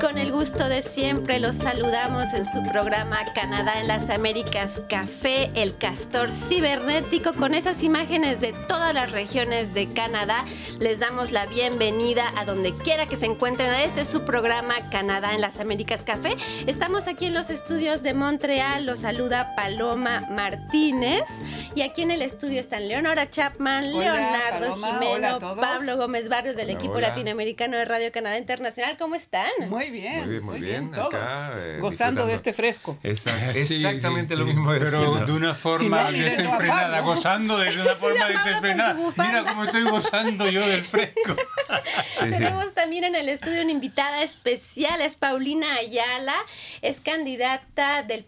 Con el gusto de siempre los saludamos en su programa Canadá en las Américas Café, el castor cibernético. Con esas imágenes de todas las regiones de Canadá, les damos la bienvenida a donde quiera que se encuentren a este su programa Canadá en las Américas Café. Estamos aquí en los estudios de Montreal, los saluda Paloma Martínez. Y aquí en el estudio están Leonora Chapman, hola, Leonardo Paloma, Jimeno, Pablo Gómez Barrios del equipo latinoamericano de Radio Canadá Internacional. ¿Cómo están? Muy bien. Muy bien. Acá, gozando de este fresco. Exactamente sí, lo mismo. Pero de una forma desenfrenada. Gozando de una forma desenfrenada. Mira cómo estoy gozando yo del fresco. Sí, tenemos también en el estudio una invitada especial. Es Paulina Ayala. Es candidata del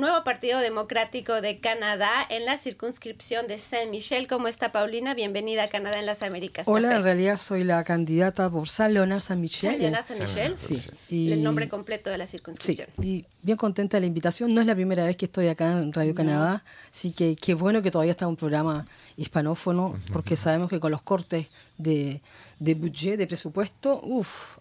Nuevo Partido Democrático de Canadá en la circunscripción de Saint-Michel. ¿Cómo está, Paulina? Bienvenida a Canadá en las Américas. Hola, Café. En realidad soy la candidata por San Leonardo, Saint-Michel. San Leonardo, Saint-Michel. Sí. Y el nombre completo de la circunscripción. Sí, y bien contenta de la invitación. No es la primera vez que estoy acá en Radio Canadá, así que qué bueno que todavía está un programa hispanófono, porque sabemos que con los cortes de budget, de presupuesto,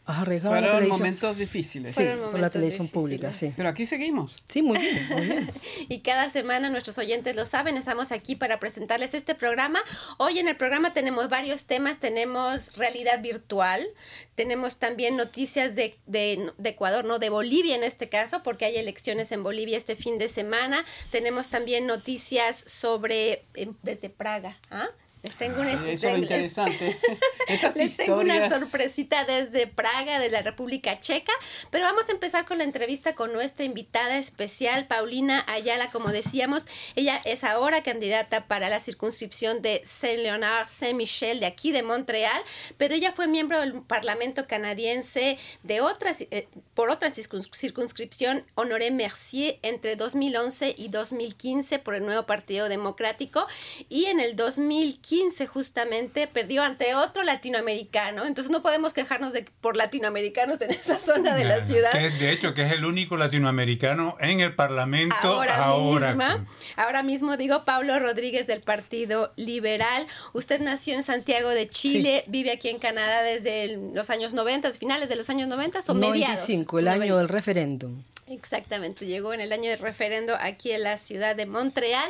has arriesgado la televisión. Fueron momentos difíciles. Sí, por la televisión pública, sí. Pero aquí seguimos. Sí, muy bien, muy bien. Y cada semana, nuestros oyentes lo saben, estamos aquí para presentarles este programa. Hoy en el programa tenemos varios temas. Tenemos realidad virtual, tenemos también noticias de Ecuador, no, de Bolivia en este caso, porque hay elecciones en Bolivia este fin de semana. Tenemos también noticias sobre, desde Praga, ¿ah? Les tengo una sorpresita desde Praga, de la República Checa. Pero vamos a empezar con la entrevista con nuestra invitada especial, Paulina Ayala. Como decíamos, ella es ahora candidata para la circunscripción de Saint-Leonard-Saint-Michel, de aquí de Montreal. Pero ella fue miembro del Parlamento canadiense por otra circunscripción, Honoré Mercier, entre 2011 y 2015 por el Nuevo Partido Democrático. Y en el 2015 justamente perdió ante otro latinoamericano, entonces no podemos quejarnos por latinoamericanos en esa zona de la ciudad. De hecho, que es el único latinoamericano en el Parlamento ahora mismo, digo, Pablo Rodríguez del Partido Liberal. Usted nació en Santiago de Chile, sí. Vive aquí en Canadá desde los años 90, finales de los años 90 o mediados. 95, el año del referéndum. Exactamente, llegó en el año del referéndum aquí en la ciudad de Montreal.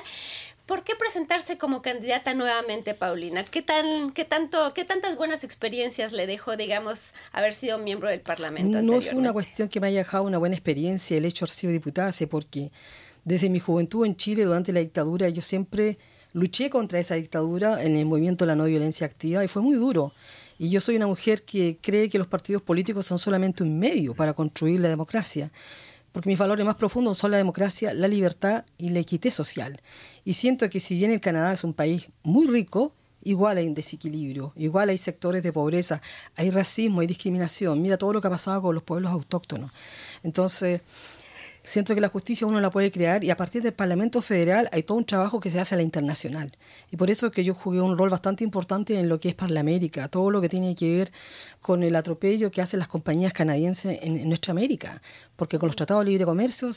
¿Por qué presentarse como candidata nuevamente, Paulina? ¿Qué tantas buenas experiencias le dejó, digamos, haber sido miembro del Parlamento anteriormente? No es una cuestión que me haya dejado una buena experiencia el hecho de haber sido diputada, porque desde mi juventud en Chile, durante la dictadura, yo siempre luché contra esa dictadura en el movimiento de la no violencia activa y fue muy duro. Y yo soy una mujer que cree que los partidos políticos son solamente un medio para construir la democracia, porque mis valores más profundos son la democracia, la libertad y la equidad social. Y siento que si bien el Canadá es un país muy rico, igual hay un desequilibrio, igual hay sectores de pobreza, hay racismo, hay discriminación. Mira todo lo que ha pasado con los pueblos autóctonos. Entonces, siento que la justicia uno la puede crear y a partir del Parlamento Federal hay todo un trabajo que se hace a la internacional. Y por eso es que yo jugué un rol bastante importante en lo que es Parlamérica, todo lo que tiene que ver con el atropello que hacen las compañías canadienses en nuestra América. Porque con los tratados de libre comercio,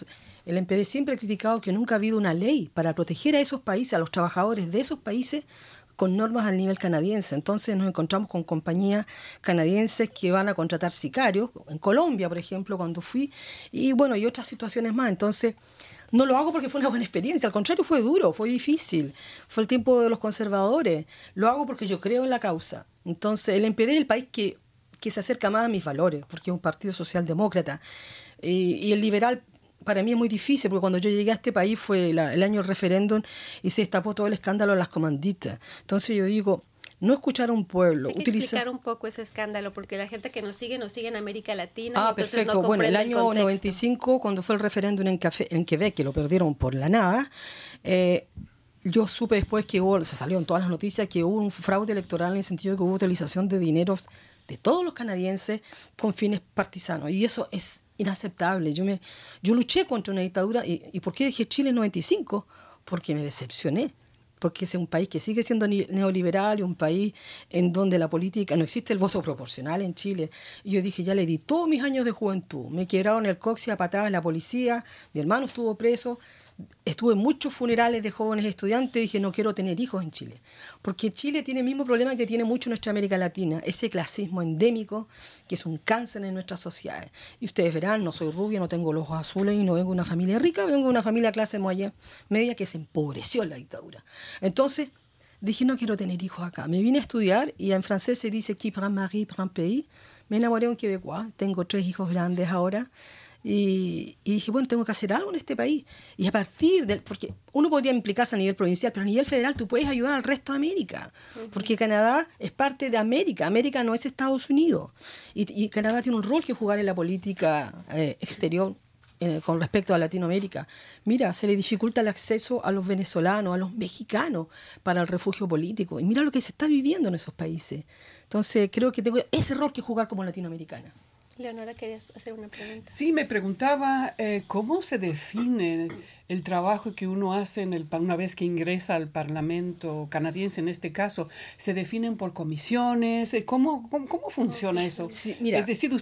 el NPD siempre ha criticado que nunca ha habido una ley para proteger a esos países, a los trabajadores de esos países, con normas al nivel canadiense. Entonces nos encontramos con compañías canadienses que van a contratar sicarios, en Colombia, por ejemplo, cuando fui, y bueno, y otras situaciones más. Entonces no lo hago porque fue una buena experiencia, al contrario, fue duro, fue difícil, fue el tiempo de los conservadores, lo hago porque yo creo en la causa. Entonces el NPD es el país que se acerca más a mis valores, porque es un partido socialdemócrata, y el liberal para mí es muy difícil, porque cuando yo llegué a este país fue el año del referéndum y se destapó todo el escándalo de las comanditas. Entonces yo digo, no escuchar a un pueblo. Hay que explicar un poco ese escándalo, porque la gente que nos sigue en América Latina. Ah, entonces perfecto. No, bueno, el año 95, cuando fue el referéndum en Quebec, que lo perdieron por la nada, yo supe después que se salió en todas las noticias que hubo un fraude electoral en el sentido de que hubo utilización de dineros de todos los canadienses con fines partisanos. Y eso es inaceptable. Yo luché contra una dictadura. ¿Y por qué dejé Chile en 95? Porque me decepcioné. Porque es un país que sigue siendo neoliberal y un país en donde la política... No existe el voto proporcional en Chile. Y yo dije, ya le di todos mis años de juventud. Me quebraron el coxis a patadas la policía. Mi hermano estuvo preso. Estuve en muchos funerales de jóvenes estudiantes y dije, no quiero tener hijos en Chile. Porque Chile tiene el mismo problema que tiene mucho nuestra América Latina, ese clasismo endémico que es un cáncer en nuestras sociedades. Y ustedes verán, no soy rubia, no tengo los ojos azules y no vengo de una familia rica, vengo de una familia clase media que se empobreció en la dictadura. Entonces dije, no quiero tener hijos acá. Me vine a estudiar y en francés se dice, qui prend mari prend pays. Me enamoré de un québécois, tengo 3 hijos grandes ahora. Y dije, bueno, tengo que hacer algo en este país. Y a partir del... Porque uno podría implicarse a nivel provincial, pero a nivel federal tú puedes ayudar al resto de América. Uh-huh. Porque Canadá es parte de América. América no es Estados Unidos. Y Canadá tiene un rol que jugar en la política exterior con respecto a Latinoamérica. Mira, se le dificulta el acceso a los venezolanos, a los mexicanos, para el refugio político. Y mira lo que se está viviendo en esos países. Entonces creo que tengo ese rol que jugar como latinoamericana. Leonora, ¿querías hacer una pregunta? Sí, me preguntaba cómo se define el trabajo que uno hace en una vez que ingresa al Parlamento canadiense, en este caso. ¿Se definen por comisiones? ¿Cómo funciona eso? Sí, mira, es decir, a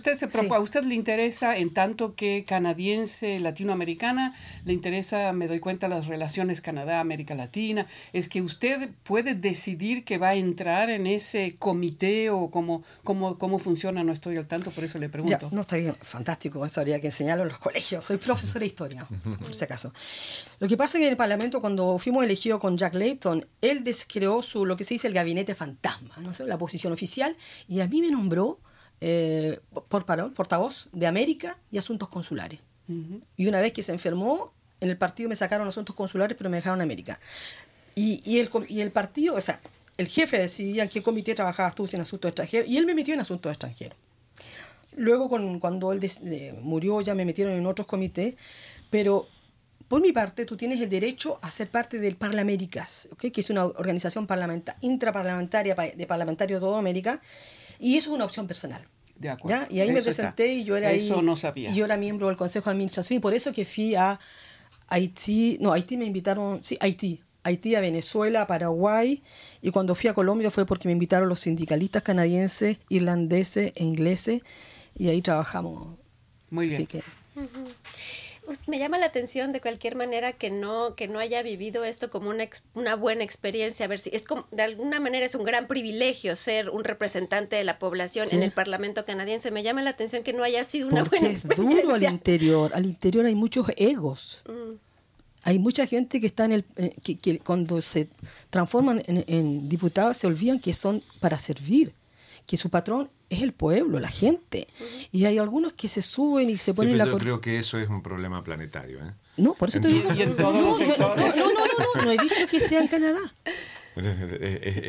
usted le interesa, en tanto que canadiense, latinoamericana, le interesa, me doy cuenta, las relaciones Canadá-América Latina. ¿Es que usted puede decidir que va a entrar en ese comité o cómo funciona? No estoy al tanto, por eso le pregunto. Ya, no, está bien, fantástico, eso habría que enseñarlo en los colegios. Soy profesora de historia, por si acaso. Lo que pasa es que en el Parlamento, cuando fuimos elegidos con Jack Layton, él descreó lo que se dice el gabinete fantasma, ¿no? La posición oficial, y a mí me nombró portavoz de América y Asuntos Consulares. Y una vez que se enfermó, en el partido me sacaron Asuntos Consulares, pero me dejaron América. Y el partido, o sea, el jefe decidía en qué comité trabajabas tú, si en asuntos extranjeros, y él me metió en asuntos extranjeros. Luego, cuando él murió, ya me metieron en otros comités. Pero, por mi parte, tú tienes el derecho a ser parte del Parlaméricas, ¿okay? Que es una organización intraparlamentaria de parlamentarios de toda América. Y eso es una opción personal. De acuerdo. ¿Ya? Y ahí eso me presenté está. Y yo era eso ahí, no sabía. Y yo era miembro del Consejo de Administración. Y por eso que fui a Haití. No, Haití me invitaron. Sí, Haití. Haití, a Venezuela, a Paraguay, y cuando fui a Colombia fue porque me invitaron los sindicalistas canadienses, irlandeses e ingleses, y ahí trabajamos. Muy bien. Así que... Me llama la atención de cualquier manera que no haya vivido esto como una buena experiencia. A ver si es como, de alguna manera es un gran privilegio ser un representante de la población, sí, en el Parlamento canadiense. Me llama la atención que no haya sido una buena experiencia. Porque es duro al interior. Al interior hay muchos egos. Hay mucha gente que está en que cuando se transforman en diputados se olvidan que son para servir, que su patrón es el pueblo, la gente. Y hay algunos que se suben y se ponen sí, pero yo creo que eso es un problema planetario, ¿eh? No, por eso te digo. No he dicho que sea en Canadá. Es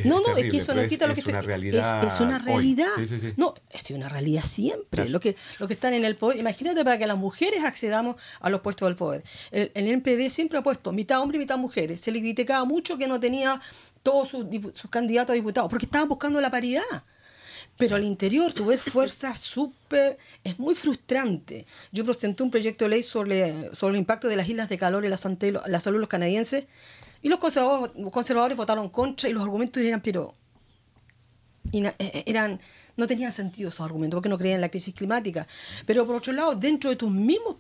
terrible, es que eso no quita lo que estoy... Es una realidad. Sí. No, es una realidad siempre. Claro. Lo que están en el poder... Imagínate, para que las mujeres accedamos a los puestos del poder. El NPD siempre ha puesto mitad hombre y mitad mujeres. Se le criticaba mucho que no tenía todos sus candidatos a diputados, porque estaban buscando la paridad. Pero al interior tú ves fuerzas súper... Es muy frustrante. Yo presenté un proyecto de ley sobre el impacto de las islas de calor en la salud de los canadienses. Y los conservadores votaron contra, y los argumentos eran, no tenían sentido esos argumentos, porque no creían en la crisis climática. Pero por otro lado, dentro de tus mismos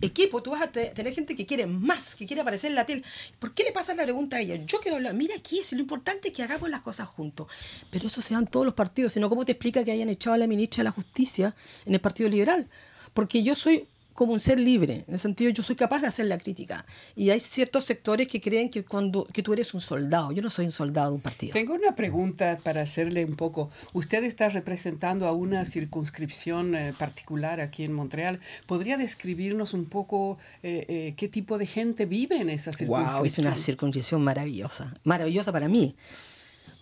equipos, tú vas a tener gente que quiere más, que quiere aparecer en la tele. ¿Por qué le pasan la pregunta a ella? Yo quiero hablar. Mira, aquí es lo importante es que hagamos las cosas juntos. Pero eso se da en todos los partidos, sino cómo te explica que hayan echado a la ministra de la Justicia en el Partido Liberal. Porque yo soy... como un ser libre, en el sentido yo soy capaz de hacer la crítica, y hay ciertos sectores que creen que tú eres un soldado. Yo no soy un soldado de un partido. Tengo una pregunta para hacerle un poco. Usted está representando a una circunscripción particular aquí en Montreal. ¿Podría describirnos un poco qué tipo de gente vive en esa circunscripción? Wow, es una circunscripción maravillosa, maravillosa para mí,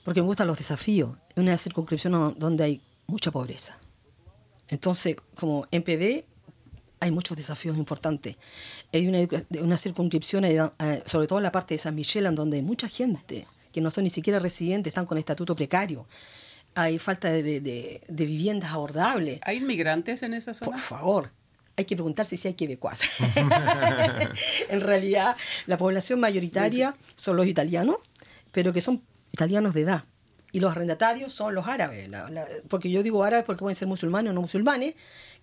porque me gustan los desafíos. Es una circunscripción donde hay mucha pobreza, entonces como NPD hay muchos desafíos importantes. Hay una circunscripción, sobre todo en la parte de San Michel, en donde hay mucha gente que no son ni siquiera residentes, están con estatuto precario. Hay falta de viviendas abordables. ¿Hay inmigrantes en esa zona? Por favor. Hay que preguntarse si hay quebecuas. En realidad, la población mayoritaria son los italianos, pero que son italianos de edad. Y los arrendatarios son los árabes, porque yo digo árabes porque pueden ser musulmanes o no musulmanes,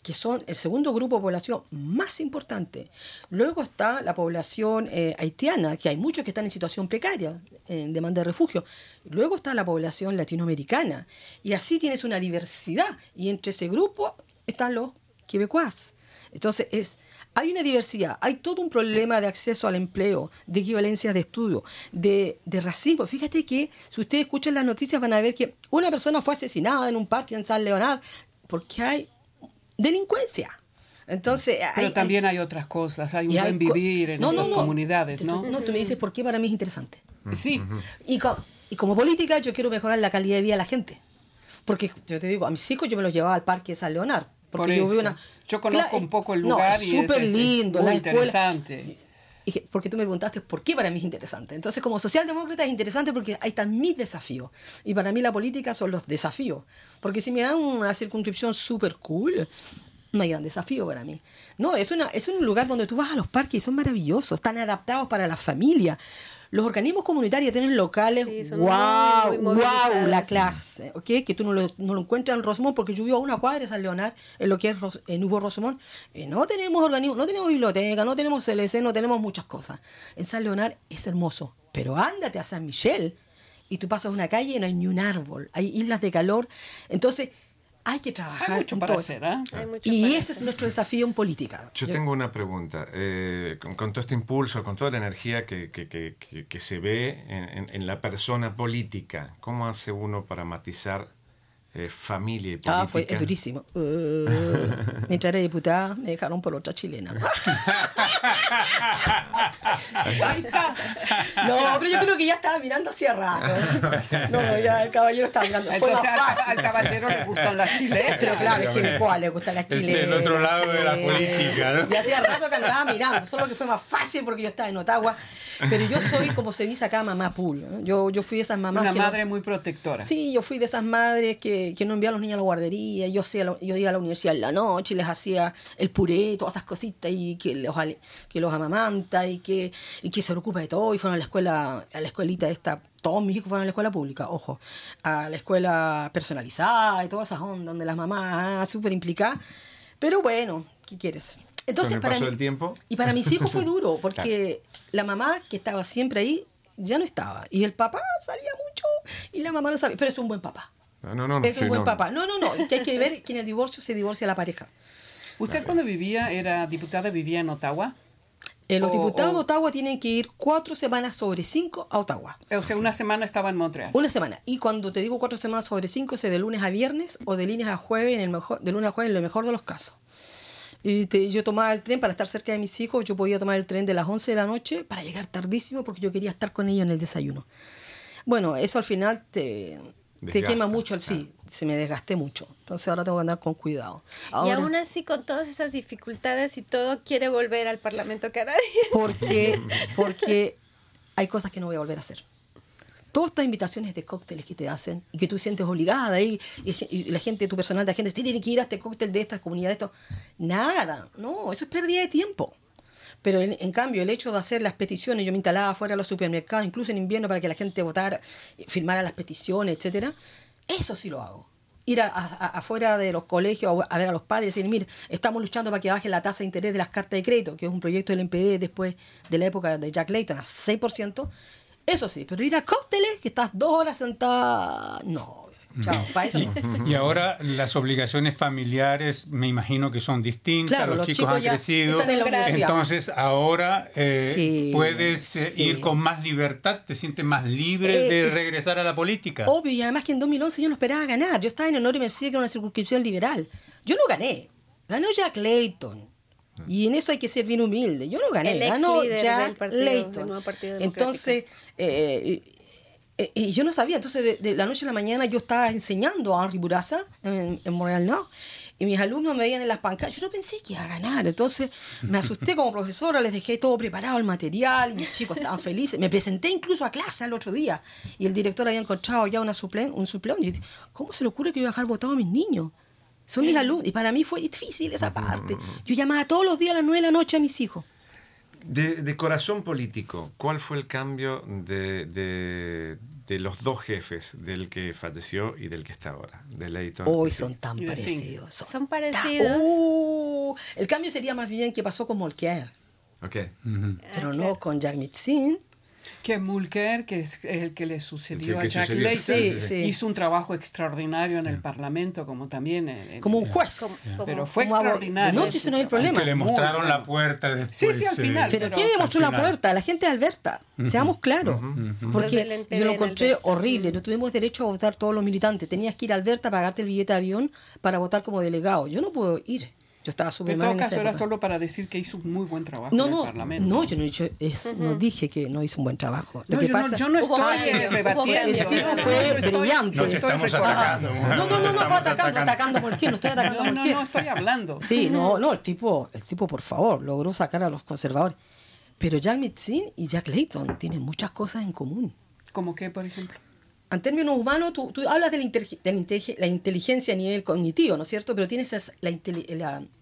que son el segundo grupo de población más importante. Luego está la población haitiana, que hay muchos que están en situación precaria, en demanda de refugio. Luego está la población latinoamericana. Y así tienes una diversidad. Y entre ese grupo están los quebecuas. Entonces hay una diversidad, hay todo un problema de acceso al empleo, de equivalencias de estudio, de racismo. Fíjate que si ustedes escuchan las noticias van a ver que una persona fue asesinada en un parque en San Leonardo porque hay delincuencia. Entonces, pero también hay otras cosas, hay un buen vivir en esas comunidades, ¿no? No, tú me dices por qué para mí es interesante. Sí. Y como política yo quiero mejorar la calidad de vida de la gente. Porque yo te digo, a mis hijos yo me los llevaba al parque de San Leonardo. Porque por yo veo una... Yo conozco un poco el lugar y súper lindo, es muy interesante. Porque tú me preguntaste por qué para mí es interesante. Entonces, como socialdemócrata es interesante porque ahí están mis desafíos. Y para mí la política son los desafíos. Porque si me dan una circunscripción súper cool, no hay gran desafío para mí. No, es un lugar donde tú vas a los parques y son maravillosos, están adaptados para la familia. Los organismos comunitarios tienen locales, sí, wow, muy, muy wow, la clase, ¿okay? Que tú no lo encuentras en Rosemont, porque yo vivo a una cuadra de San Leonardo, en lo que es Nuevo Rosemont. No tenemos organismos, no tenemos biblioteca, no tenemos CLC, no tenemos muchas cosas. En San Leonardo es hermoso, pero ándate a San Michel y tú pasas una calle y no hay ni un árbol, hay islas de calor. Entonces, hay que trabajar. Hay mucho para hacer, ¿eh? Y ese es nuestro desafío en política. Yo tengo una pregunta. Con todo este impulso, con toda la energía que se ve en la persona política, ¿cómo hace uno para matizar familia y política? Es durísimo. Mientras era diputada, me dejaron por otra chilena. Ahí está. No, pero yo creo que ya estaba mirando hacia rato. No, ya el caballero estaba mirando. Entonces al caballero le gustan las chilenas. Pero claro, es que igual le gustan las chilenas. Es el otro lado de la política, ¿no? Y hacía rato que andaba mirando, solo que fue más fácil porque yo estaba en Ottawa. Pero yo soy, como se dice acá, mamá pool. Yo fui de esas mamás. Una madre muy protectora. Sí, yo fui de esas madres que no enviaba a los niños a la guardería. Yo iba a la universidad en la noche y les hacía el puré, todas esas cositas, y que los amamanta y que se preocupa de todo. Y fueron a la escuela, a la escuelita esta. Todos mis hijos fueron a la escuela pública, ojo, a la escuela personalizada y todas esas ondas donde las mamás súper implicadas. Pero bueno, ¿qué quieres? Entonces, para mis hijos fue duro, porque la mamá que estaba siempre ahí ya no estaba. Y el papá salía mucho y la mamá no sabía. Pero es un buen papá. Es un buen papá. No. Que hay que ver que en el divorcio se divorcia la pareja. ¿Usted cuando vivía, era diputada, vivía en Ottawa? Los diputados de Ottawa tienen que ir 4 semanas sobre 5 a Ottawa. O sea, una semana estaba en Montreal. Una semana. Y cuando te digo 4 semanas sobre 5, es de lunes a viernes o de lunes a jueves, en el mejor de los casos. Y yo tomaba el tren para estar cerca de mis hijos. Yo podía tomar el tren de las 11 de la noche para llegar tardísimo porque yo quería estar con ellos en el desayuno. Bueno, eso al final te quema mucho sí. Se me desgasté mucho. Entonces ahora tengo que andar con cuidado. Ahora, y aún así, con todas esas dificultades y todo, quiere volver al Parlamento canadiense. Porque hay cosas que no voy a volver a hacer. Todas estas invitaciones de cócteles que te hacen y que tú sientes obligada y la gente, tu personal de la gente, sí tiene que ir a este cóctel de esta comunidad, de esto. Nada, no, eso es pérdida de tiempo. Pero en cambio, el hecho de hacer las peticiones, yo me instalaba fuera de los supermercados, incluso en invierno, para que la gente votara, firmara las peticiones, etcétera. Eso sí lo hago. Ir afuera de los colegios a ver a los padres y decir, mire, estamos luchando para que baje la tasa de interés de las cartas de crédito, que es un proyecto del NPD después de la época de Jack Layton, a 6%. Eso sí, pero ir a cócteles, que estás 2 horas sentada... No, chao, para eso no. Y ahora las obligaciones familiares me imagino que son distintas, claro, los chicos han crecido, entonces ahora puedes ir con más libertad, te sientes más libre de regresar a la política. Obvio, y además que en 2011 yo no esperaba ganar, yo estaba en Honor y Merced, que era una circunscripción liberal. Yo no gané, ganó Jack Layton. Y en eso hay que ser bien humilde. Yo no gané, el ganó Jack Layton. Entonces, yo no sabía. Entonces, de la noche a la mañana yo estaba enseñando a Henry Buraza en Montreal, ¿no? Y mis alumnos me veían en las pancartas. Yo no pensé que iba a ganar. Entonces, me asusté como profesora. Les dejé todo preparado, el material. Y mis chicos estaban felices. Me presenté incluso a clase el otro día. Y el director había encontrado ya un suplente. Y dije, ¿cómo se le ocurre que iba a dejar votado a mis niños? Son mis alumnos. Y para mí fue difícil esa parte. Yo llamaba todos los días a las 9 de la noche a mis hijos. De corazón político, ¿cuál fue el cambio de los dos jefes, del que falleció y del que está ahora, de Layton. Hoy son tan parecidos. Sí. Son parecidos. El cambio sería más bien que pasó con Molker. Okay. Mm-hmm. Pero no con Jack Mitzin. Que Mulcair, que es el que le sucedió a Jack Layton, hizo un trabajo extraordinario en el Parlamento, como también... como un juez. Pero fue extraordinario. No, si eso no es el problema. Que le mostraron la puerta después. Sí, sí, al final. Pero ¿quién le mostró la puerta? La gente de Alberta. Seamos claros. Porque yo lo encontré horrible. No tuvimos derecho a votar todos los militantes. Tenías que ir a Alberta a pagarte el billete de avión para votar como delegado. Yo no puedo ir. Yo estaba súper mal en esa época. Era solo para decir que hizo un muy buen trabajo en el Parlamento. No, yo no, no dije que no hizo un buen trabajo. Lo que pasa, yo no estoy rebatiendo. El tipo fue brillante. No, estamos atacando. No, no, no, no, atacando. ¿Por qué? No estoy atacando. No, estoy hablando. Sí, no, el tipo, por favor, logró sacar a los conservadores. Pero Jack Mitzin y Jack Layton tienen muchas cosas en común. ¿Cómo qué, por ejemplo? En términos humanos, tú hablas de la inteligencia a nivel cognitivo, ¿no es cierto? Pero tienes la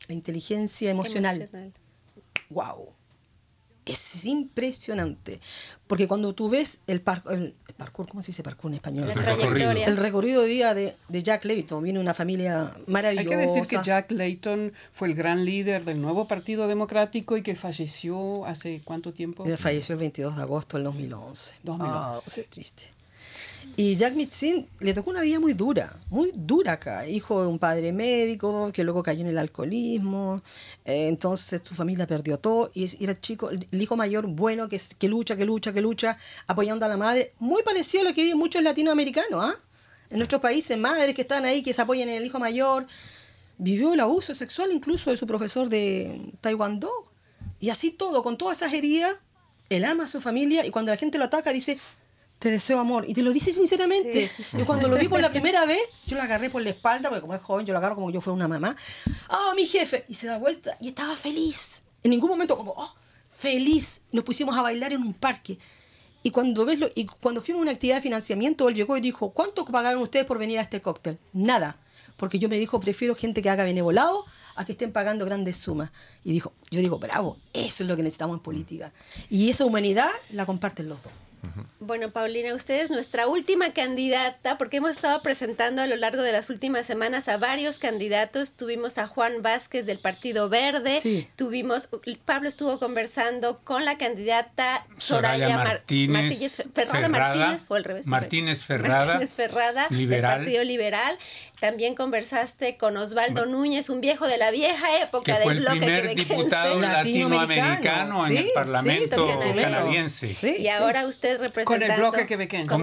inteligencia emocional. ¡Wow! Es impresionante. Porque cuando tú ves el parkour, ¿cómo se dice parkour en español? La trayectoria. El recorrido de vida de Jack Layton. Viene una familia maravillosa. Hay que decir que Jack Layton fue el gran líder del Nuevo Partido Democrático y que falleció hace ¿cuánto tiempo? Él falleció el 22 de agosto del 2011. 2011. Oh, triste. Y Jack Mitzin le tocó una vida muy dura acá. Hijo de un padre médico que luego cayó en el alcoholismo. Entonces su familia perdió todo. Y era el hijo mayor bueno que lucha, apoyando a la madre. Muy parecido a lo que viven muchos latinoamericanos, ¿eh? En nuestros países, madres que están ahí, que se apoyan en el hijo mayor. Vivió el abuso sexual incluso de su profesor de taekwondo. Y así todo, con todas esas heridas, él ama a su familia y cuando la gente lo ataca dice... Te deseo amor. Y te lo dice sinceramente. Sí. Yo cuando lo vi por la primera vez, yo lo agarré por la espalda, porque como es joven, yo lo agarro como yo fuera una mamá. ¡Ah, mi jefe! Y se da vuelta y estaba feliz. En ningún momento como, ¡oh, feliz! Nos pusimos a bailar en un parque. Y cuando fuimos a una actividad de financiamiento, él llegó y dijo, ¿cuánto pagaron ustedes por venir a este cóctel? Nada. Porque yo me dijo, prefiero gente que haga benevolado a que estén pagando grandes sumas. Y dijo, yo digo, bravo, eso es lo que necesitamos en política. Y esa humanidad la comparten los dos. Bueno, Paulina, usted es nuestra última candidata porque hemos estado presentando a lo largo de las últimas semanas a varios candidatos. Tuvimos a Juan Vázquez del Partido Verde, Pablo estuvo conversando con la candidata Soraya Martínez Ferrada del Partido Liberal. También conversaste con Osvaldo Núñez, un viejo de la vieja época del bloque quebequense. Que fue el primer diputado latinoamericano en el Parlamento canadiense. Y ahora usted representando... Con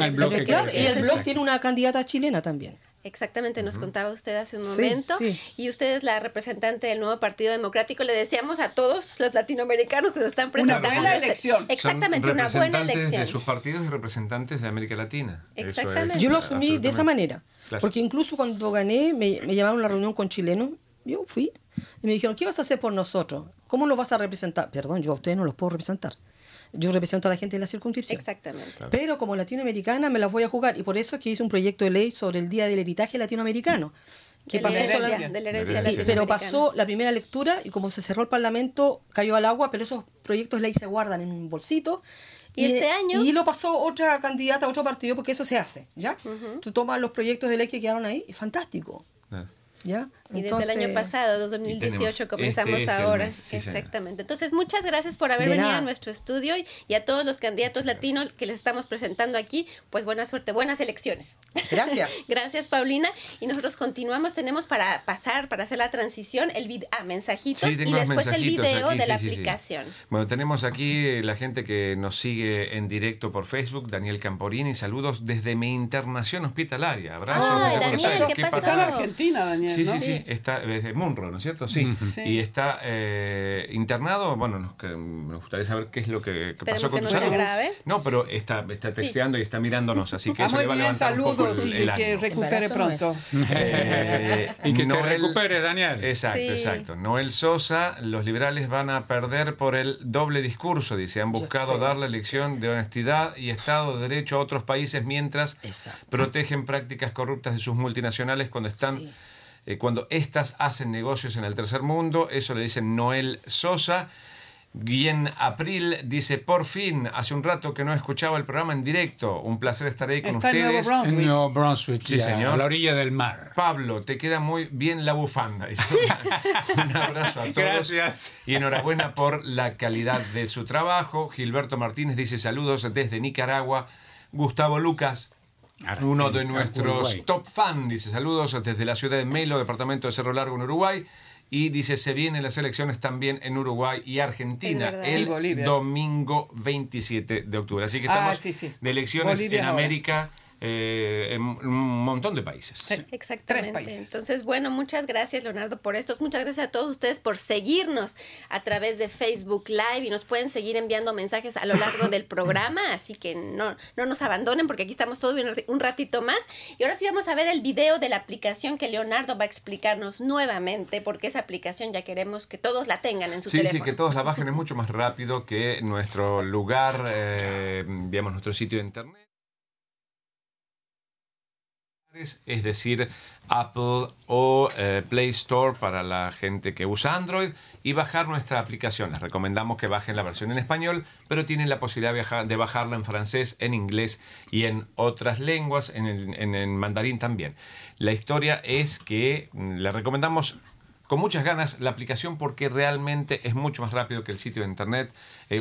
el bloque quebequense. Y el bloque tiene una candidata chilena también. Exactamente, nos contaba usted hace un momento. Y usted es la representante del Nuevo Partido Democrático. Le deseamos a todos los latinoamericanos que se están presentando. Una buena elección. Exactamente, una buena elección. Representantes de sus partidos y representantes de América Latina. Exactamente. Yo lo asumí de esa manera. Claro. Porque incluso cuando gané, me llamaron a una reunión con chilenos. Yo fui. Y me dijeron, ¿qué vas a hacer por nosotros? ¿Cómo nos vas a representar? Perdón, yo a ustedes no los puedo representar. Yo represento a la gente de la circunscripción. Exactamente. Claro. Pero como latinoamericana me las voy a jugar. Y por eso es que hice un proyecto de ley sobre el Día del Heritaje Latinoamericano. Que pasó de la herencia. Pero pasó la primera lectura y como se cerró el Parlamento, cayó al agua. Pero esos proyectos de ley se guardan en un bolsito. ¿Y este año? Y lo pasó otra candidata, otro partido, porque eso se hace, ¿ya? Tú tomas los proyectos de ley que quedaron ahí, es fantástico. ¿Ya? Y entonces, desde el año pasado, 2018, comenzamos ahora. Exactamente. Entonces, muchas gracias por haber venido a nuestro estudio y a todos los candidatos latinos que les estamos presentando aquí. Pues buena suerte, buenas elecciones. Gracias. Gracias, Paulina. Y nosotros continuamos. Tenemos para hacer la transición, mensajitos y después el video aquí, de la aplicación. Bueno, tenemos aquí la gente que nos sigue en directo por Facebook. Daniel Camporini, saludos desde mi internación hospitalaria. Abrazos. Ay, Daniel, ¿qué pasó? Está en Argentina, Daniel. Sí, está desde Monroe, ¿no es cierto? Sí. Y está internado. Bueno, me gustaría saber qué es lo que pasó con tu salud. No, pero está texteando y está mirándonos, así que eso le va a levantar un poco el ánimo. Que recupere pronto. Y que te recupere, Daniel. Exacto. Noel Sosa, los liberales van a perder por el doble discurso, dice. Han buscado dar la lección de honestidad y Estado de Derecho a otros países mientras protegen prácticas corruptas de sus multinacionales cuando están... Cuando estas hacen negocios en el tercer mundo, eso le dicen Noel Sosa. Guillén April dice, por fin, hace un rato que no escuchaba el programa en directo. Un placer estar ahí con ustedes. En Nuevo Brunswick. Sí, señor. A la orilla del mar. Pablo, te queda muy bien la bufanda. Un abrazo a todos. Gracias. Y enhorabuena por la calidad de su trabajo. Gilberto Martínez dice, saludos desde Nicaragua. Gustavo Lucas, uno de nuestros top fan, dice, saludos desde la ciudad de Melo, departamento de Cerro Largo, en Uruguay. Y dice, se vienen las elecciones también en Uruguay y Argentina el domingo 27 de octubre. Así que estamos de elecciones Bolivia en América, en un montón de países. Sí. Exactamente. 3 países. Entonces, bueno, muchas gracias, Leonardo, por esto. Muchas gracias a todos ustedes por seguirnos a través de Facebook Live y nos pueden seguir enviando mensajes a lo largo del programa. Así que no nos abandonen porque aquí estamos todos un ratito más. Y ahora sí vamos a ver el video de la aplicación que Leonardo va a explicarnos nuevamente, porque esa aplicación ya queremos que todos la tengan en su teléfono. Sí, que todos la bajen. Es mucho más rápido que nuestro lugar, digamos, nuestro sitio de internet. Es decir, Apple o Play Store para la gente que usa Android, y bajar nuestra aplicación. Les recomendamos que bajen la versión en español, pero tienen la posibilidad de bajarla en francés, en inglés y en otras lenguas, en mandarín también. La historia es que le recomendamos con muchas ganas la aplicación porque realmente es mucho más rápido que el sitio de internet.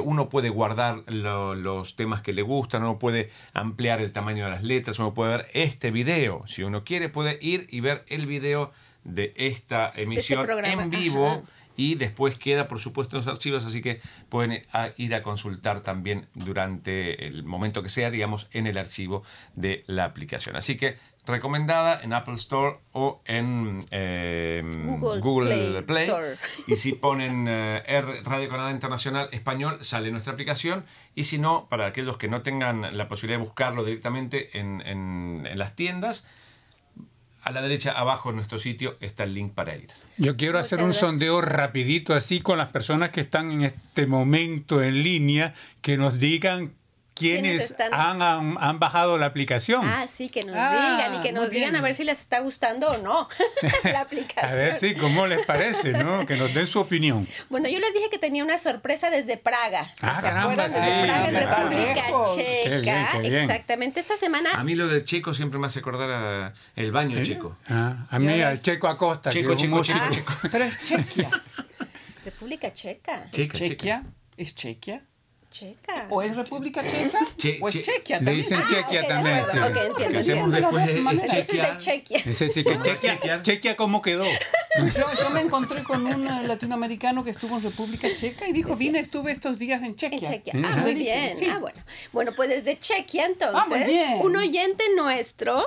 Uno puede guardar los temas que le gustan, uno puede ampliar el tamaño de las letras, uno puede ver este video. Si uno quiere, puede ir y ver el video de esta emisión en vivo. Ajá. Y después queda, por supuesto, en los archivos, así que pueden ir a consultar también durante el momento que sea, digamos, en el archivo de la aplicación. Así que recomendada en Apple Store o en Google Play Store. Y si ponen Radio Canadá Internacional Español, sale nuestra aplicación. Y si no, para aquellos que no tengan la posibilidad de buscarlo directamente en las tiendas, a la derecha, abajo en nuestro sitio, está el link para ir. Yo quiero hacer un sondeo rapidito así con las personas que están en este momento en línea, que nos digan ¿quiénes han bajado la aplicación? Ah, sí, que nos digan y que nos digan a ver si les está gustando o no la aplicación. A ver, sí, cómo les parece, ¿no? Que nos den su opinión. Bueno, yo les dije que tenía una sorpresa desde Praga. Ah, caramba, sí. Desde Praga, en República Checa. Qué bien. Exactamente, esta semana. A mí lo del checo siempre me hace acordar a el baño checo. A mí al Checo Acosta. Checo. Pero es Chequia. República Checa. Chequia. ¿Es Chequia? Checa. ¿O es República Checa? ¿O es Chequia también? Le dicen Chequia también. Sí. Okay, entiendo. Hacemos después es Chequia. Ese sí que Chequia, ¿cómo quedó? Yo me encontré con un latinoamericano que estuvo en República Checa y dijo, vine, estuve estos días en Chequia. En Chequia. Ah, muy bien. Sí. Ah, bueno. Bueno, pues desde Chequia, entonces, un oyente nuestro,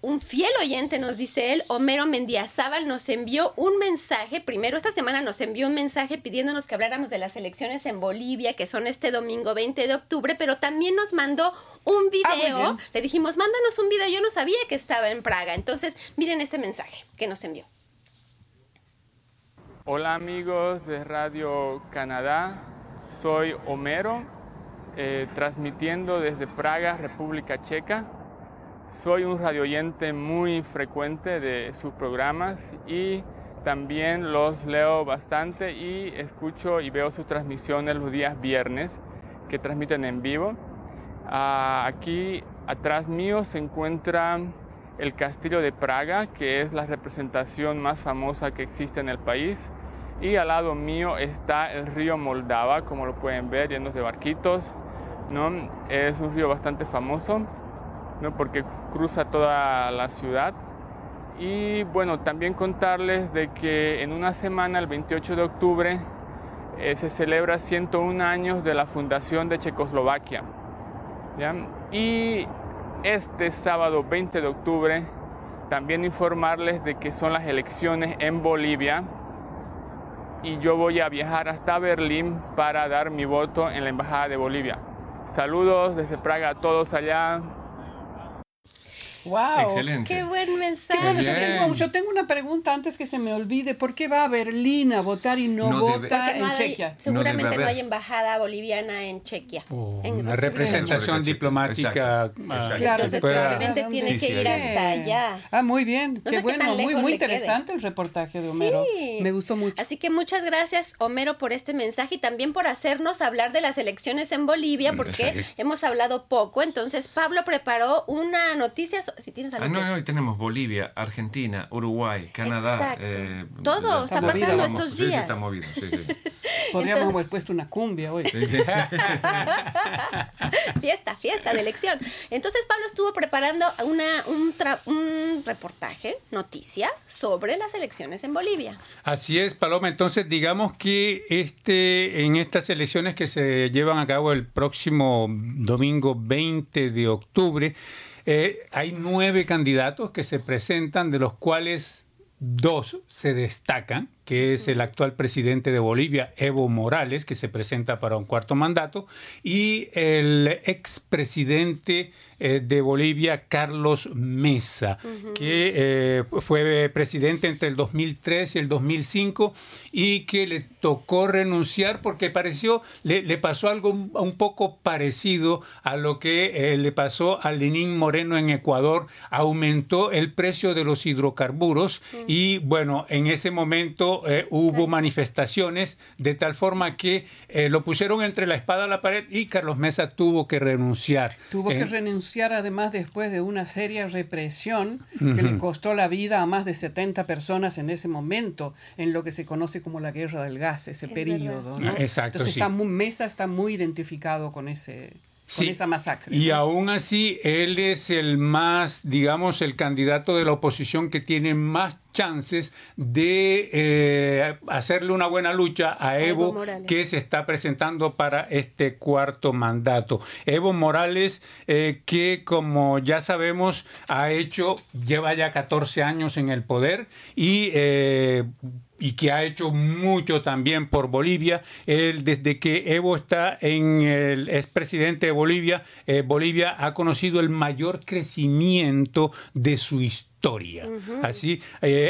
un fiel oyente, nos dice él, Homero Mendizábal, nos envió un mensaje. Primero, esta semana nos envió un mensaje pidiéndonos que habláramos de las elecciones en Bolivia, que son este domingo 20 de octubre, pero también nos mandó un video. Le dijimos, mándanos un video. Yo no sabía que estaba en Praga. Entonces, miren este mensaje que nos envió. Hola, amigos de Radio Canadá. Soy Homero, transmitiendo desde Praga, República Checa. Soy un radioyente muy frecuente de sus programas y también los leo bastante y escucho y veo sus transmisiones los días viernes que transmiten en vivo. Aquí atrás mío se encuentra el Castillo de Praga, que es la representación más famosa que existe en el país. Y al lado mío está el río Moldava, como lo pueden ver, llenos de barquitos, ¿no? Es un río bastante famoso, ¿no? Porque cruza toda la ciudad. Y bueno, también contarles de que en una semana, el 28 de octubre, se celebra 101 años de la fundación de Checoslovaquia, ¿ya? Y este sábado 20 de octubre, también informarles de que son las elecciones en Bolivia y yo voy a viajar hasta Berlín para dar mi voto en la Embajada de Bolivia. Saludos desde Praga a todos allá. ¡Wow! Excelente. ¡Qué buen mensaje! Yo tengo una pregunta antes que se me olvide. ¿Por qué va a Berlín a votar y no vota en Chequia? Seguramente no hay embajada boliviana en Chequia. Una representación diplomática. Exacto. Claro, entonces probablemente tiene que ir hasta allá. Ah, muy bien. Qué bueno. Muy interesante el reportaje de Homero. Me gustó mucho. Así que muchas gracias, Homero, por este mensaje y también por hacernos hablar de las elecciones en Bolivia, porque hemos hablado poco. Entonces, Pablo preparó una noticia. Si tienes algo. Hoy tenemos Bolivia, Argentina, Uruguay, Canadá. Todo está pasando estos días. Sí, está movido, podríamos haber puesto una cumbia hoy. Fiesta de elección. Entonces Pablo estuvo preparando un reportaje, noticia, sobre las elecciones en Bolivia. Así es, Paloma. Entonces digamos que en estas elecciones que se llevan a cabo el próximo domingo 20 de octubre, hay 9 candidatos que se presentan, de los cuales 2 se destacan, que es el actual presidente de Bolivia, Evo Morales, que se presenta para un 4º mandato, y el expresidente de Bolivia, Carlos Mesa, que fue presidente entre el 2003 y el 2005 y que le tocó renunciar porque le pasó algo un poco parecido a lo que le pasó a Lenín Moreno en Ecuador. Aumentó el precio de los hidrocarburos y, bueno, en ese momento hubo manifestaciones de tal forma que lo pusieron entre la espada y la pared y Carlos Mesa tuvo que renunciar. Tuvo que renunciar además después de una seria represión que le costó la vida a más de 70 personas en ese momento, en lo que se conoce como la guerra del gas, ese período, ¿no? Exacto. Entonces Mesa está muy identificado con ese... con esa masacre. Y aún así, él es el más, digamos, el candidato de la oposición que tiene más chances de hacerle una buena lucha a Evo Morales, que se está presentando para este 4º mandato. Evo Morales, que como ya sabemos, lleva ya 14 años en el poder y que ha hecho mucho también por Bolivia. Él, desde que Evo es presidente de Bolivia, Bolivia ha conocido el mayor crecimiento de su historia. Así,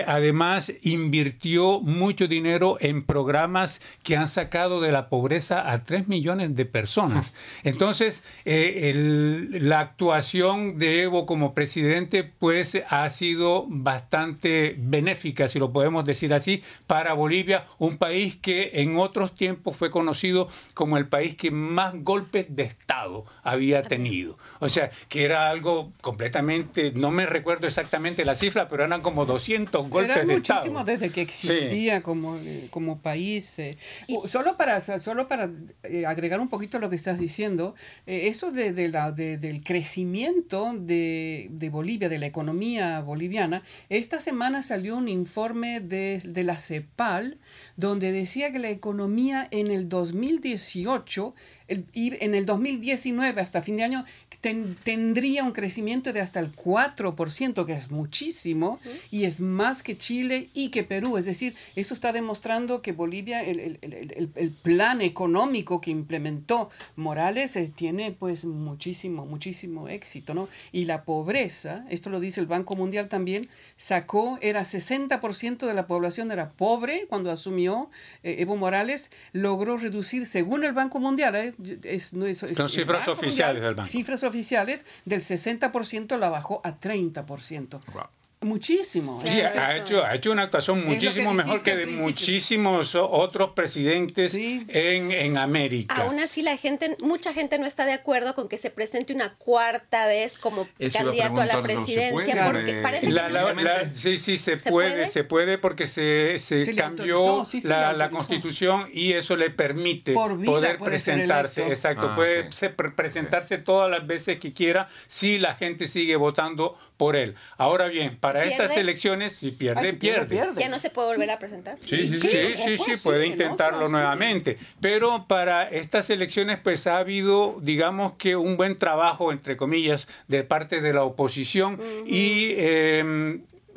además, invirtió mucho dinero en programas que han sacado de la pobreza a 3 millones de personas. Entonces, la actuación de Evo como presidente, pues, ha sido bastante benéfica, si lo podemos decir así, para Bolivia, un país que en otros tiempos fue conocido como el país que más golpes de Estado había tenido. O sea, que era algo completamente... No me recuerdo exactamente la cifra, pero eran como 200 golpes de Estado. Era muchísimo desde que existía como país. Solo para agregar un poquito lo que estás diciendo, eso del crecimiento de Bolivia, de la economía boliviana, esta semana salió un informe de la CEPAL donde decía que la economía en el 2018 y en el 2019 hasta fin de año tendría un crecimiento de hasta el 4%, que es muchísimo, y es más que Chile y que Perú. Es decir, eso está demostrando que Bolivia, el plan económico que implementó Morales, tiene pues muchísimo éxito, ¿no? Y la pobreza, esto lo dice el Banco Mundial también, era 60% de la población era pobre cuando asumió Evo Morales, logró reducir, según el Banco Mundial, son cifras oficiales del banco. Cifras oficiales, del 60% la bajó a 30%. Wow. Muchísimo. Sí, ha hecho una actuación muchísimo mejor que de muchísimos otros presidentes en América. Aún así, mucha gente no está de acuerdo con que se presente una 4ª vez como candidato a la presidencia. Porque parece que se puede porque se cambió la Constitución y eso le permite poder presentarse. Exacto, puede presentarse todas las veces que quiera si la gente sigue votando por él. Ahora bien, para estas elecciones, si pierde, pierde. ¿Ya no se puede volver a presentar? Sí, puede intentarlo nuevamente. Pero para estas elecciones, pues ha habido, digamos que un buen trabajo, entre comillas, de parte de la oposición y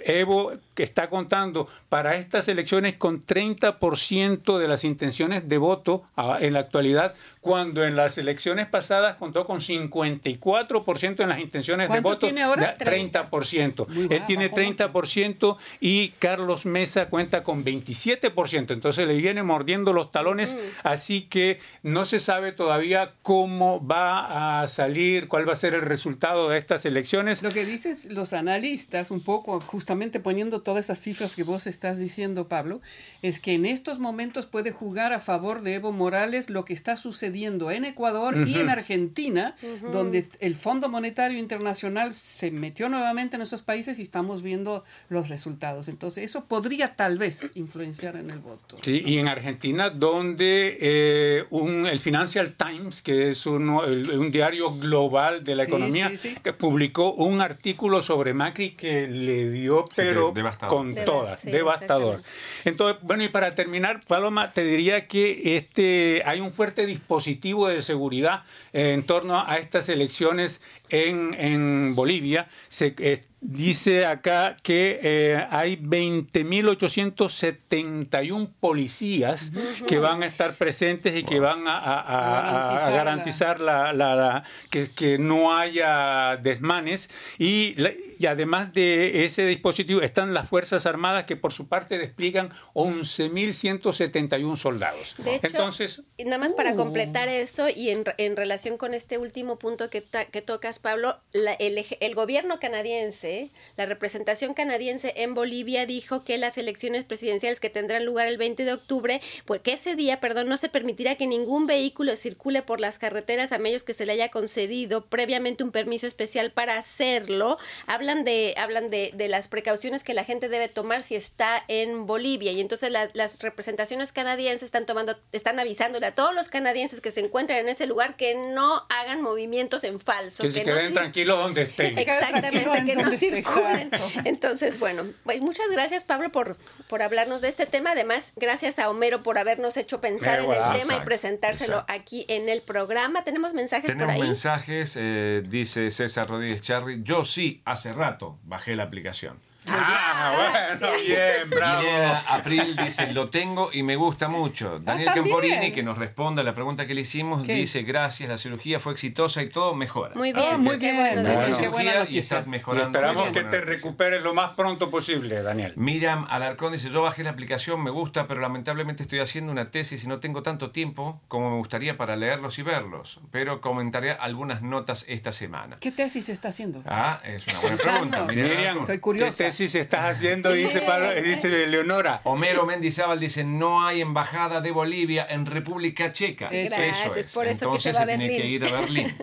Evo que está contando para estas elecciones con 30% de las intenciones de voto en la actualidad, cuando en las elecciones pasadas contó con 54% en las intenciones de voto. ¿Cuánto tiene ahora? 30%. Él tiene 30% y Carlos Mesa cuenta con 27%. Entonces le viene mordiendo los talones, así que no se sabe todavía cómo va a salir, cuál va a ser el resultado de estas elecciones. Lo que dicen los analistas, un poco justamente poniendo todas esas cifras que vos estás diciendo, Pablo, es que en estos momentos puede jugar a favor de Evo Morales lo que está sucediendo en Ecuador y en Argentina, donde el Fondo Monetario Internacional se metió nuevamente en esos países y estamos viendo los resultados. Entonces eso podría tal vez influenciar en el voto. Sí, y en Argentina, donde el Financial Times, que es un diario global de la economía, que publicó un artículo sobre Macri que le dio, pero con todas, devastador. Entonces, bueno, y para terminar, Paloma, te diría que hay un fuerte dispositivo de seguridad en torno a estas elecciones en Bolivia. Dice acá que hay 20.871 policías que van a estar presentes y que van a garantizar que no haya desmanes. Y además de ese dispositivo están las Fuerzas Armadas, que por su parte despliegan 11.171 soldados. De hecho, entonces, nada más para completar eso, y en relación con este último punto que tocas, Pablo, el gobierno canadiense, la representación canadiense en Bolivia, dijo que las elecciones presidenciales que tendrán lugar el 20 de octubre, porque ese día, no se permitirá que ningún vehículo circule por las carreteras a menos que se le haya concedido previamente un permiso especial para hacerlo. Hablan de las precauciones que la gente debe tomar si está en Bolivia, y entonces las representaciones canadienses están avisándole a todos los canadienses que se encuentran en ese lugar que no hagan movimientos en falso, que se queden tranquilos donde estén. Exactamente, que no circulen. Entonces, bueno, muchas gracias, Pablo, por hablarnos de este tema. Además, gracias a Homero por habernos hecho pensar en el tema y presentárselo aquí en el programa. ¿Tenemos mensajes por ahí? Tenemos mensajes. Dice César Rodríguez Charri: yo sí, hace rato bajé la aplicación. Bien, bravo. Milena April dice: lo tengo y me gusta mucho. Daniel Camporini, que nos responde a la pregunta que le hicimos, dice: gracias, la cirugía fue exitosa y todo mejora. Muy bien, muy bien. Qué buena noticia. Y estás mejorando. Esperamos que te recuperes lo más pronto posible, Daniel. Miriam Alarcón dice: yo bajé la aplicación, me gusta, pero lamentablemente estoy haciendo una tesis y no tengo tanto tiempo como me gustaría para leerlos y verlos, pero comentaré algunas notas esta semana. ¿Qué tesis está haciendo? Es una buena pregunta. Miriam, estoy curiosa. Sí, se estás haciendo, dice Leonora. Homero Mendizábal dice: no hay embajada de Bolivia en República Checa. Eso es. Por eso entonces se tiene que ir a Berlín.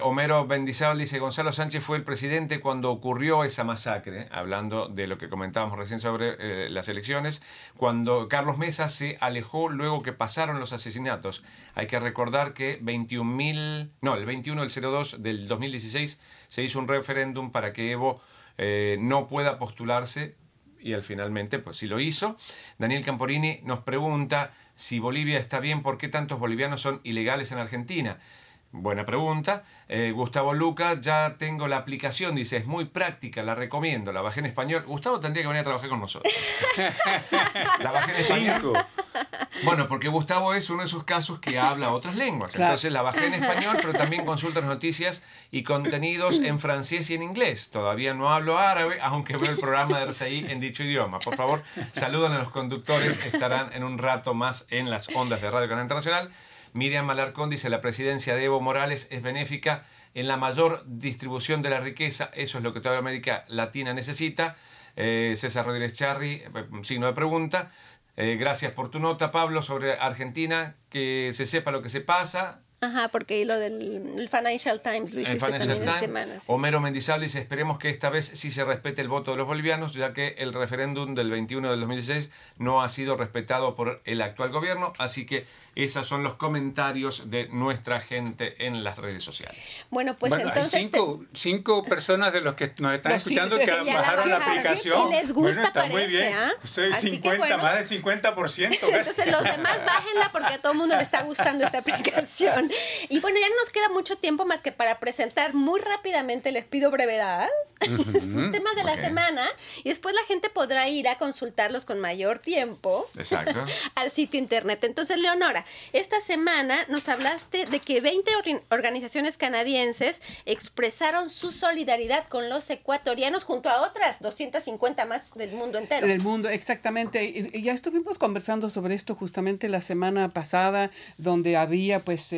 Homero Mendizábal dice: Gonzalo Sánchez fue el presidente cuando ocurrió esa masacre, hablando de lo que comentábamos recién sobre las elecciones, cuando Carlos Mesa se alejó luego que pasaron los asesinatos. Hay que recordar que el 21 del 02 del 2016 se hizo un referéndum para que Evo no pueda postularse, y finalmente pues sí lo hizo. Daniel Camporini nos pregunta: si Bolivia está bien, ¿por qué tantos bolivianos son ilegales en Argentina? Buena pregunta. Gustavo Luca: ya tengo la aplicación, dice, es muy práctica, la recomiendo, la bajé en español. Gustavo tendría que venir a trabajar con nosotros. La bajé en español. Bueno, porque Gustavo es uno de esos casos que habla otras lenguas. Claro. Entonces la bajé en español, pero también consulta las noticias y contenidos en francés y en inglés. Todavía no hablo árabe, aunque veo el programa de RCI en dicho idioma. Por favor, saludan a los conductores, estarán en un rato más en las ondas de Radio Canadá Internacional. Miriam Alarcón dice: la presidencia de Evo Morales es benéfica en la mayor distribución de la riqueza. Eso es lo que toda América Latina necesita. César Rodríguez Charri, signo de pregunta. Gracias por tu nota, Pablo, sobre Argentina. Que se sepa lo que se pasa. Porque lo del Financial Times lo hiciste también en semana. Sí. Homero Mendizábal dice: esperemos que esta vez sí se respete el voto de los bolivianos, ya que el referéndum del 21 del 2016 no ha sido respetado por el actual gobierno. Así que esos son los comentarios de nuestra gente en las redes sociales. Bueno, pues entonces... Hay cinco personas de los que nos están escuchando que bajaron la aplicación. Y les gusta, parece. Muy bien. Más del 50%. Entonces los demás bájenla, porque a todo el mundo le está gustando esta aplicación. Y bueno, ya no nos queda mucho tiempo más que para presentar muy rápidamente, les pido brevedad, sus temas de la semana, y después la gente podrá ir a consultarlos con mayor tiempo al sitio internet. Entonces, Leonora, esta semana nos hablaste de que 20 organizaciones canadienses expresaron su solidaridad con los ecuatorianos junto a otras 250 más del mundo entero. Del mundo, exactamente. Y ya estuvimos conversando sobre esto justamente la semana pasada, donde había pues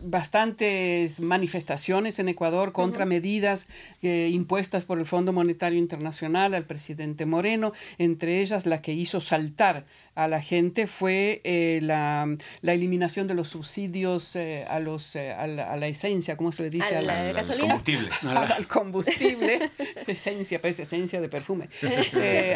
bastantes manifestaciones en Ecuador contra medidas impuestas por el Fondo Monetario Internacional al presidente Moreno. Entre ellas, la que hizo saltar a la gente fue la eliminación de los subsidios a la esencia, ¿cómo se le dice? A la gasolina. Al combustible. Esencia, parece esencia de perfume.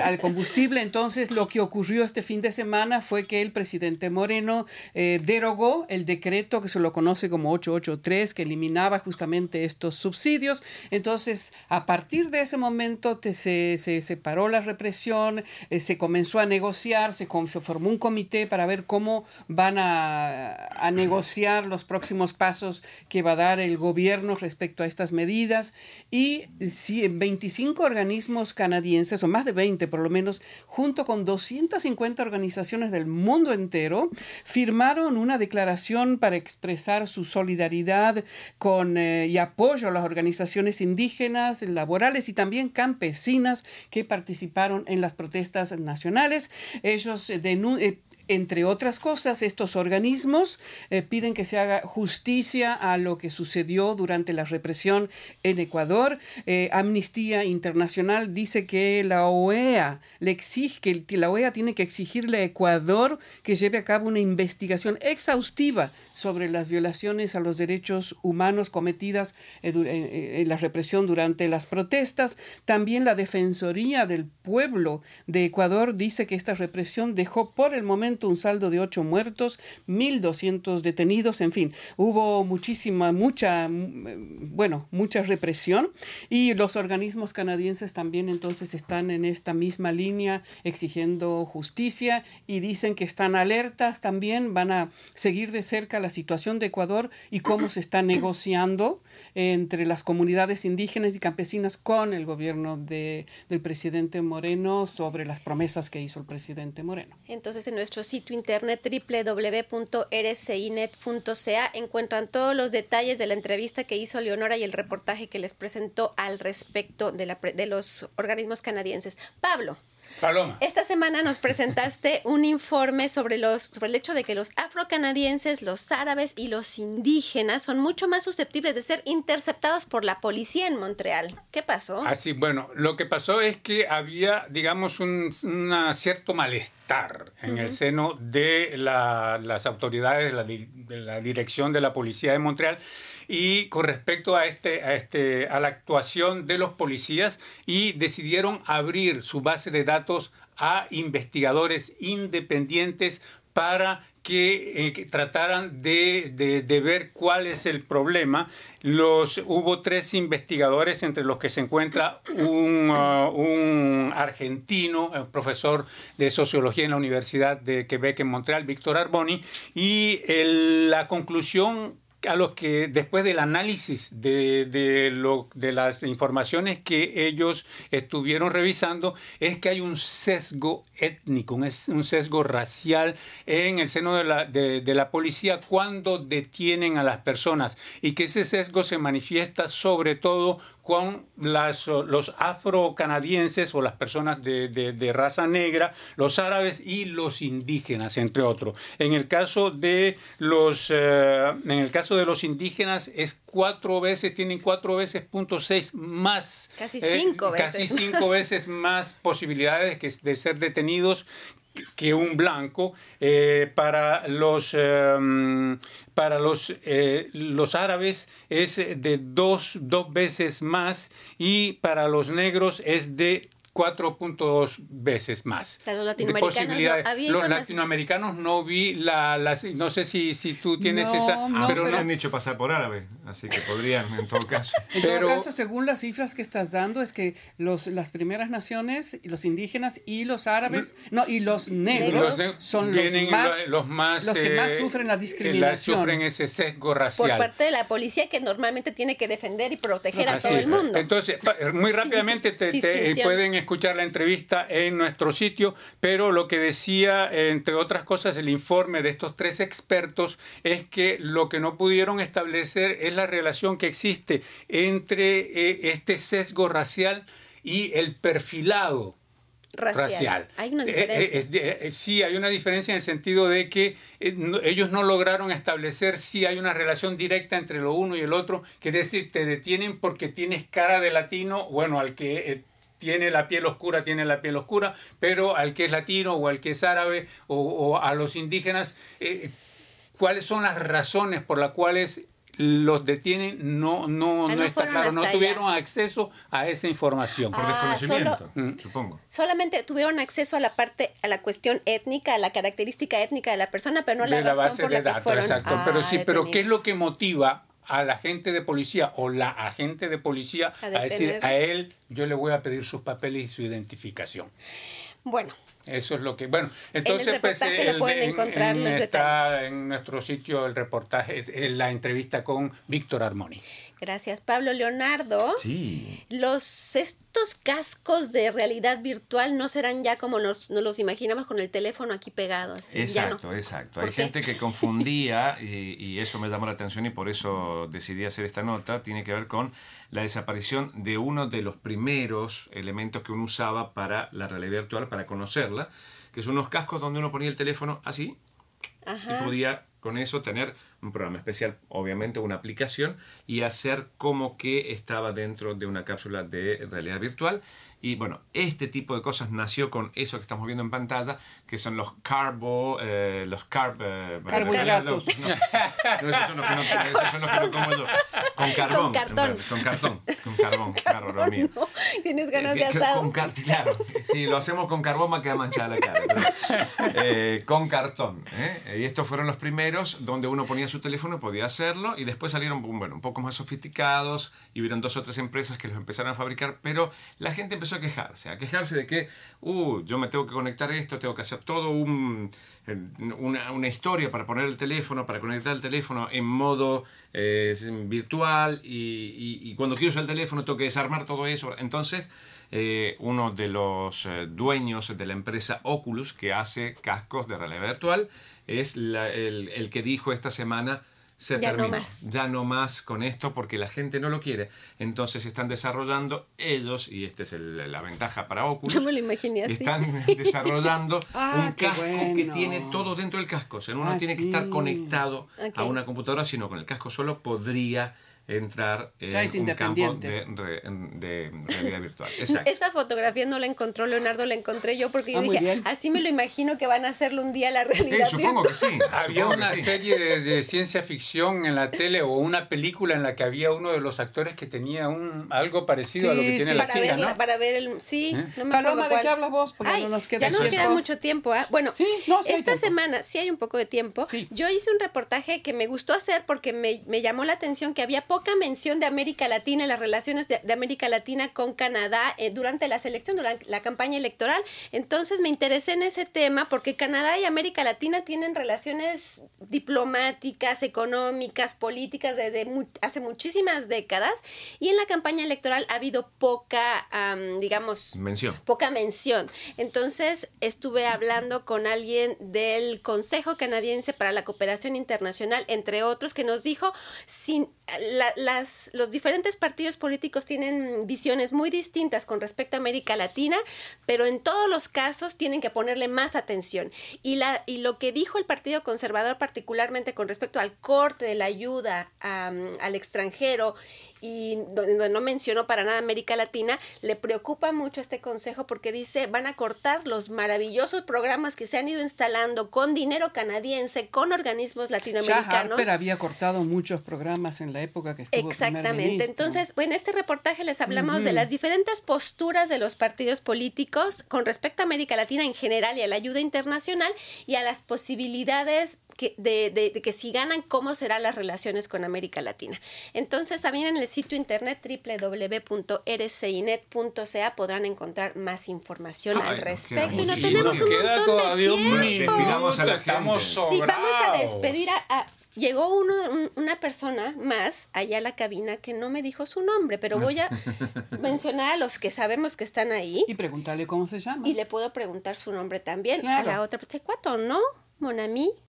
Al combustible. Entonces, lo que ocurrió este fin de semana fue que el presidente Moreno derogó el decreto que se lo conoce como 883, que eliminaba justamente estos subsidios. Entonces, a partir de ese momento se paró la represión, se comenzó a negociar, se formó un comité para ver cómo van a negociar los próximos pasos que va a dar el gobierno respecto a estas medidas. Y 25 organismos canadienses, o más de 20 por lo menos, junto con 250 organizaciones del mundo entero, firmaron una declaración para expresar su solidaridad con y apoyo a las organizaciones indígenas, laborales y también campesinas que participaron en las protestas nacionales. Ellos entre otras cosas, estos organismos piden que se haga justicia a lo que sucedió durante la represión en Ecuador. Amnistía Internacional dice que la OEA tiene que exigirle a Ecuador que lleve a cabo una investigación exhaustiva sobre las violaciones a los derechos humanos cometidas en la represión durante las protestas. También la Defensoría del Pueblo de Ecuador dice que esta represión dejó por el momento un saldo de 8 muertos, 1.200 detenidos, en fin, hubo mucha represión, y los organismos canadienses también entonces están en esta misma línea exigiendo justicia, y dicen que están alertas también, van a seguir de cerca la situación de Ecuador y cómo se está negociando entre las comunidades indígenas y campesinas con el gobierno del presidente Moreno sobre las promesas que hizo el presidente Moreno. Entonces, en nuestro sitio internet www.rcinet.ca encuentran todos los detalles de la entrevista que hizo Leonora y el reportaje que les presentó al respecto de los organismos canadienses. Pablo. Paloma. Esta semana nos presentaste un informe sobre el hecho de que los afrocanadienses, los árabes y los indígenas son mucho más susceptibles de ser interceptados por la policía en Montreal. ¿Qué pasó? Lo que pasó es que había, digamos, un cierto malestar en el seno de las autoridades de la dirección de la policía de Montreal, y con respecto a la actuación de los policías, y decidieron abrir su base de datos a investigadores independientes para que trataran de ver cuál es el problema. Hubo 3 investigadores, entre los que se encuentra un argentino, un profesor de sociología en la Universidad de Quebec en Montreal, Víctor Arboni, y la conclusión a los que, después del análisis de las informaciones que ellos estuvieron revisando, es que hay un sesgo étnico, un sesgo racial en el seno de la policía cuando detienen a las personas, y que ese sesgo se manifiesta sobre todo con los afrocanadienses o las personas de raza negra, los árabes y los indígenas, entre otros. En el caso de los indígenas es 4.6 más. Casi cinco veces más posibilidades de ser detenidos que un blanco. Para los árabes es de dos veces más, y para los negros es de 4.2 veces más. Los latinoamericanos no, había los latinoamericanos no vi la no sé si tú tienes no, esa no, pero no han hecho pasar por árabe, así que podrían en todo caso. En todo caso, según las cifras que estás dando, es que las primeras naciones, los indígenas y los árabes, no, y los negros son los que más sufren la discriminación. Sufren ese sesgo racial. Por parte de la policía, que normalmente tiene que defender y proteger a todo el mundo. Entonces, muy rápidamente te pueden escuchar la entrevista en nuestro sitio, pero lo que decía, entre otras cosas, el informe de estos tres expertos es que lo que no pudieron establecer es la relación que existe entre este sesgo racial y el perfilado racial. ¿Hay una diferencia? Sí, hay una diferencia en el sentido de que ellos no lograron establecer si hay una relación directa entre lo uno y el otro, que es decir, te detienen porque tienes cara de latino, bueno, al que... tiene la piel oscura, pero al que es latino o al que es árabe o a los indígenas, ¿cuáles son las razones por las cuales los detienen? No está claro, no tuvieron acceso a esa información. Por desconocimiento, supongo. Solamente tuvieron acceso a la cuestión étnica, a la característica étnica de la persona, pero no a la razón por la que fueron detenidos. Exacto, pero sí, pero ¿qué es lo que motiva a la agente de policía o la agente de policía a decir a él, yo le voy a pedir sus papeles y su identificación? Bueno. Eso es lo que... Bueno, entonces en el reportaje pues, lo pueden encontrar los detalles. En nuestro sitio el reportaje, la entrevista con Víctor Armoni. Gracias, Pablo Leonardo. Sí. Estos cascos de realidad virtual no serán ya como nos los imaginamos, con el teléfono aquí pegado. Así. Exacto, no. Exacto. Hay gente que confundía, y eso me llamó la atención y por eso decidí hacer esta nota, tiene que ver con la desaparición de uno de los primeros elementos que uno usaba para la realidad virtual, para conocerla, que son unos cascos donde uno ponía el teléfono así. Ajá. Y podía con eso tener un programa especial, obviamente una aplicación, y hacer como que estaba dentro de una cápsula de realidad virtual. Y bueno, este tipo de cosas nació con eso que estamos viendo en pantalla, que son los carbohidratos. No, esos son los que no como yo. Con carbón. No, tienes ganas de asado. Claro, sí, lo hacemos con carbón, va a quedar manchada la cara. Pero, con cartón. Y estos fueron los primeros donde uno ponía su teléfono, podía hacerlo, y después salieron, bueno, un poco más sofisticados, y hubieron dos o tres empresas que los empezaron a fabricar, pero la gente empezó a quejarse de que yo me tengo que conectar a esto, tengo que hacer todo una historia para poner el teléfono, para conectar el teléfono en modo virtual, y cuando quiero usar el teléfono tengo que desarmar todo eso. Entonces uno de los dueños de la empresa Oculus, que hace cascos de realidad virtual, es el que dijo esta semana: se terminó, ya no más con esto porque la gente no lo quiere. Entonces están desarrollando ellos, y esta es la ventaja para Oculus. Yo me lo imaginé así. Están desarrollando un casco que tiene todo dentro del casco. O sea, uno no tiene que estar conectado a una computadora, sino con el casco solo podría entrar en un campo de realidad virtual. Exacto. Esa fotografía no la encontró Leonardo, la encontré yo, porque yo dije, así me lo imagino que van a hacerlo un día, la realidad supongo virtual. Supongo que sí. Había una serie de ciencia ficción en la tele, o una película en la que había uno de los actores que tenía algo parecido a lo que tiene la silla, ¿no? Para ver el... Sí, no me acuerdo Paloma, ¿de qué hablas vos? Porque no nos queda mucho tiempo. Bueno, esta semana sí hay un poco de tiempo. Sí. Yo hice un reportaje que me gustó hacer porque me llamó la atención que había poca mención de América Latina, las relaciones de América Latina con Canadá durante la selección, durante la campaña electoral. Entonces me interesé en ese tema porque Canadá y América Latina tienen relaciones diplomáticas, económicas, políticas desde hace muchísimas décadas, y en la campaña electoral ha habido poca, mención. Entonces estuve hablando con alguien del Consejo Canadiense para la Cooperación Internacional, entre otros, que nos dijo los diferentes partidos políticos tienen visiones muy distintas con respecto a América Latina, pero en todos los casos tienen que ponerle más atención. Y lo que dijo el Partido Conservador, particularmente con respecto al corte de la ayuda al extranjero, y donde no mencionó para nada América Latina, le preocupa mucho este consejo porque dice, van a cortar los maravillosos programas que se han ido instalando con dinero canadiense, con organismos latinoamericanos. Ya Harper había cortado muchos programas en la época que estuvo. Exactamente. Entonces, en este reportaje les hablamos de las diferentes posturas de los partidos políticos con respecto a América Latina en general y a la ayuda internacional y a las posibilidades de que si ganan, cómo serán las relaciones con América Latina. Entonces, también en el sitio internet www.rcinet.ca podrán encontrar más información al respecto. Y no tenemos un montón de tiempo. Despidamos a la gente. Sí, vamos a despedir a llegó una persona más allá a la cabina que no me dijo su nombre, pero voy a mencionar a los que sabemos que están ahí. Y preguntarle cómo se llama. Y le puedo preguntar su nombre también a la otra. Pues, ¿cuánto, no, Monami?